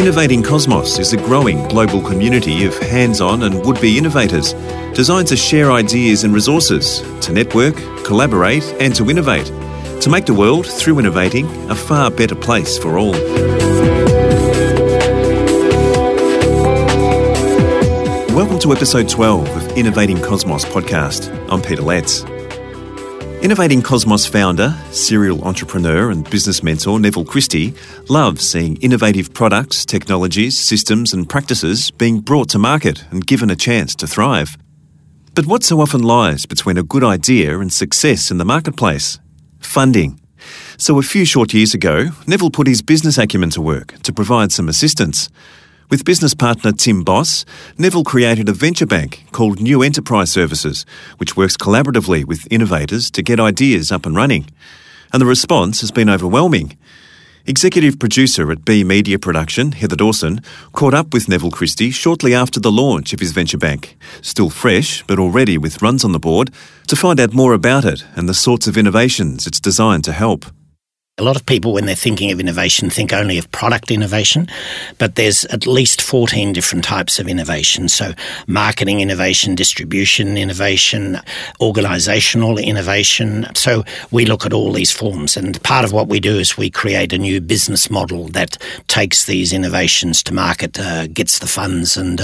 Innovating Cosmos is a growing global community of hands-on and would-be innovators, designed to share ideas and resources, to network, collaborate and to innovate, to make the world, through innovating, a far better place for all. Welcome to episode 12 of Innovating Cosmos podcast. I'm Peter Letts. Innovating Cosmos founder, serial entrepreneur and business mentor Neville Christie loves seeing innovative products, technologies, systems and practices being brought to market and given a chance to thrive. But what so often lies between a good idea and success in the marketplace? Funding. So a few short years ago, Neville put his business acumen to work to provide some assistance. With business partner Tim Bos, Neville created a venture bank called New Enterprise Services, which works collaboratively with innovators to get ideas up and running. And the response has been overwhelming. Executive producer at B Media Production, Heather Dawson, caught up with Neville Christie shortly after the launch of his venture bank, still fresh but already with runs on the board, to find out more about it and the sorts of innovations it's designed to help. A lot of people, when they're thinking of innovation, think only of product innovation, but there's at least 14 different types of innovation. So marketing innovation, distribution innovation, organisational innovation. So we look at all these forms, and part of what we do is we create a new business model that takes these innovations to market, gets the funds and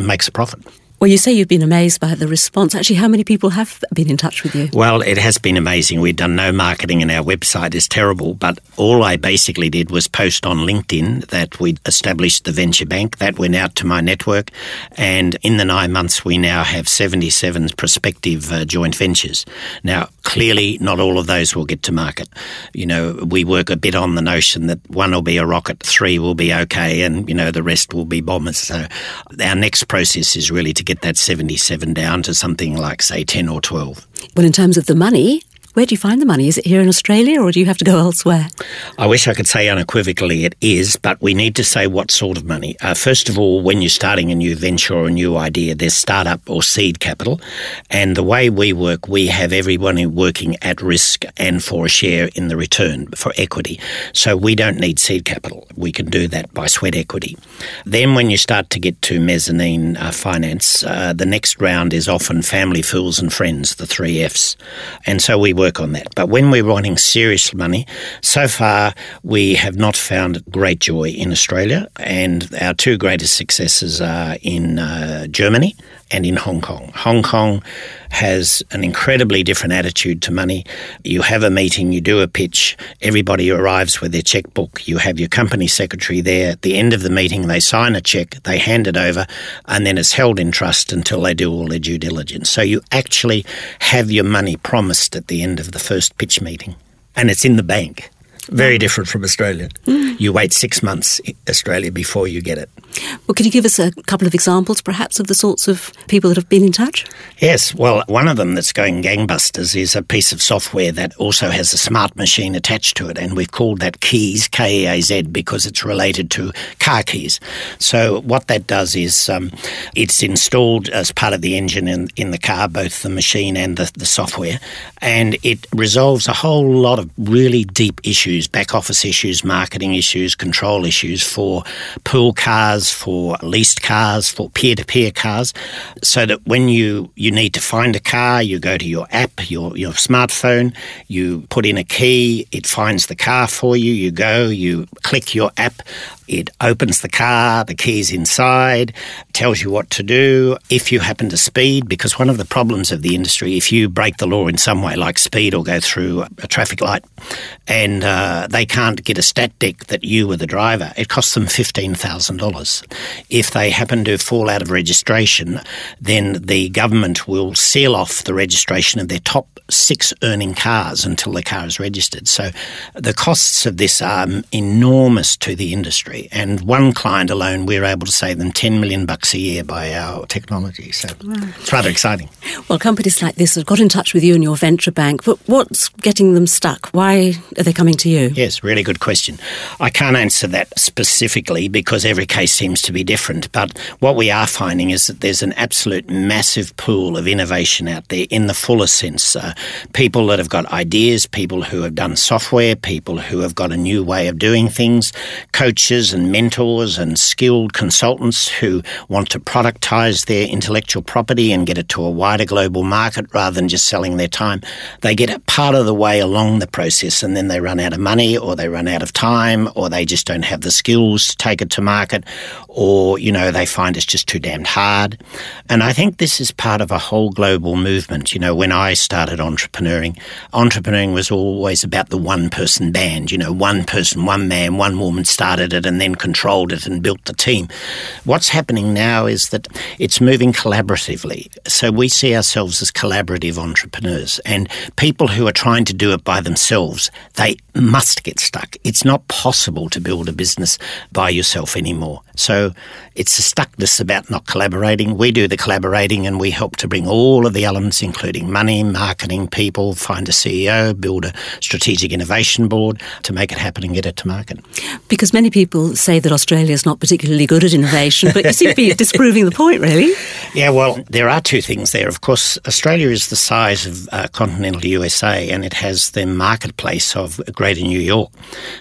makes a profit. Well, you say you've been amazed by the response. Actually, how many people have been in touch with you? Well, it has been amazing. We've done no marketing and our website is terrible, but all I basically did was post on LinkedIn that we'd established the venture bank. That went out to my network, and in the 9 months we now have 77 prospective joint ventures. Now, clearly not all of those will get to market. You know, we work a bit on the notion that one will be a rocket, three will be okay, and, you know, the rest will be bombers. So our next process is really to get that 77 down to something like, say, 10 or 12. Well, in terms of the money, where do you find the money? Is it here in Australia or do you have to go elsewhere? I wish I could say unequivocally it is, but we need to say what sort of money. First of all, when you're starting a new venture or a new idea, there's startup or seed capital. And the way we work, we have everyone working at risk and for a share in the return, for equity. So we don't need seed capital. We can do that by sweat equity. Then when you start to get to mezzanine finance, the next round is often family, fools and friends, the three Fs. And so we work on that. But when we're wanting serious money, so far we have not found great joy in Australia, and our two greatest successes are in Germany and in Hong Kong. Hong Kong has an incredibly different attitude to money. You have a meeting, you do a pitch, everybody arrives with their checkbook, you have your company secretary there. At the end of the meeting, they sign a check, they hand it over, and then it's held in trust until they do all their due diligence. So you actually have your money promised at the end of the first pitch meeting, and it's in the bank. Very different from Australia. Mm. You wait 6 months in Australia before you get it. Well, could you give us a couple of examples, perhaps, of the sorts of people that have been in touch? Yes. Well, one of them that's going gangbusters is a piece of software that also has a smart machine attached to it, and we've called that KEYS, K-E-A-Z, because it's related to car keys. So what that does is it's installed as part of the engine in the car, both the machine and the software, and it resolves a whole lot of really deep issues. Back office issues, marketing issues, control issues for pool cars, for leased cars, for peer-to-peer cars, so that when you need to find a car, you go to your app, your smartphone, you put in a key, it finds the car for you, you go, you click your app, it opens the car, the key's inside, tells you what to do. If you happen to speed, because one of the problems of the industry, if you break the law in some way, like speed or go through a traffic light, and they can't get a stat deck that you were the driver, it costs them $15,000. If they happen to fall out of registration, then the government will seal off the registration of their top 6 earning cars until the car is registered. So the costs of this are enormous to the industry. And one client alone, we're able to save them $10 million a year by our technology. So wow. It's rather exciting. Well, companies like this have got in touch with you and your venture bank, but what's getting them stuck? Why are they coming to you? you? Yes, really good question. I can't answer that specifically because every case seems to be different. But what we are finding is that there's an absolute massive pool of innovation out there in the fullest sense. People that have got ideas, people who have done software, people who have got a new way of doing things, coaches and mentors and skilled consultants who want to productize their intellectual property and get it to a wider global market rather than just selling their time. They get a part of the way along the process and then they run out of money or they run out of time or they just don't have the skills to take it to market or, you know, they find it's just too damned hard. And I think this is part of a whole global movement. You know, when I started entrepreneuring was always about the one-person band. You know, one person, one man, one woman started it and then controlled it and built the team. What's happening now is that it's moving collaboratively. So we see ourselves as collaborative entrepreneurs, and people who are trying to do it by themselves, they must get stuck. It's not possible to build a business by yourself anymore. So it's the stuckness about not collaborating. We do the collaborating and we help to bring all of the elements, including money, marketing, people, find a CEO, build a strategic innovation board to make it happen and get it to market. Because many people say that Australia is not particularly good at innovation, but you seem to be disproving the point, really. Yeah, well, there are two things there. Of course, Australia is the size of continental USA and it has the marketplace of Greater New York.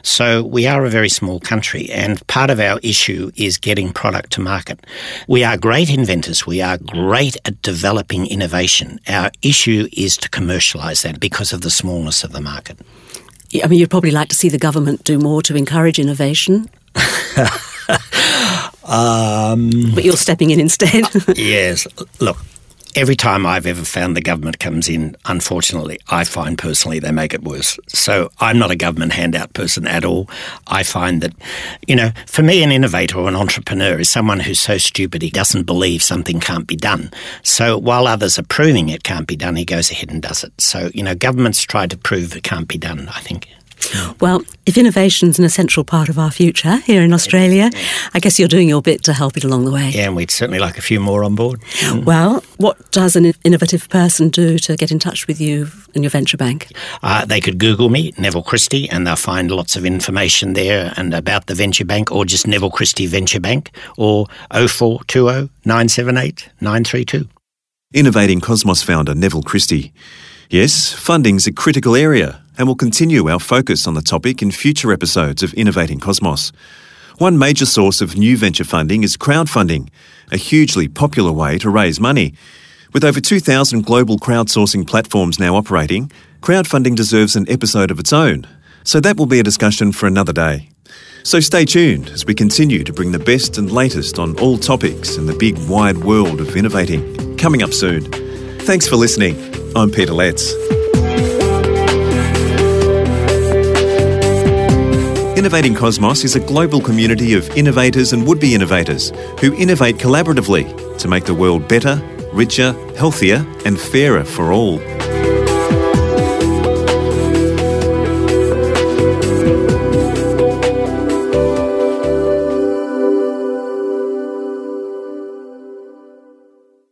So we are a very small country and part of our issue is getting product to market. We are great inventors. We are great at developing innovation. Our issue is to commercialise that because of the smallness of the market. I mean, you'd probably like to see the government do more to encourage innovation. But you're stepping in instead. Yes. Look, every time I've ever found the government comes in, unfortunately, I find personally they make it worse. So I'm not a government handout person at all. I find that, you know, for me, an innovator or an entrepreneur is someone who's so stupid he doesn't believe something can't be done. So while others are proving it can't be done, he goes ahead and does it. So, you know, governments try to prove it can't be done, I think. Well, if innovation's an essential part of our future here in Australia, I guess you're doing your bit to help it along the way. Yeah, and we'd certainly like a few more on board. Well, what does an innovative person do to get in touch with you and your venture bank? They could Google me, Neville Christie, and they'll find lots of information there and about the venture bank, or just Neville Christie Venture Bank, or 0420 978 932. Innovating Cosmos founder Neville Christie. Yes, funding's a critical area, and we'll continue our focus on the topic in future episodes of Innovating Cosmos. One major source of new venture funding is crowdfunding, a hugely popular way to raise money. With over 2,000 global crowdsourcing platforms now operating, crowdfunding deserves an episode of its own, so that will be a discussion for another day. So stay tuned as we continue to bring the best and latest on all topics in the big wide world of innovating, coming up soon. Thanks for listening. I'm Peter Letts. Innovating Cosmos is a global community of innovators and would-be innovators who innovate collaboratively to make the world better, richer, healthier and fairer for all.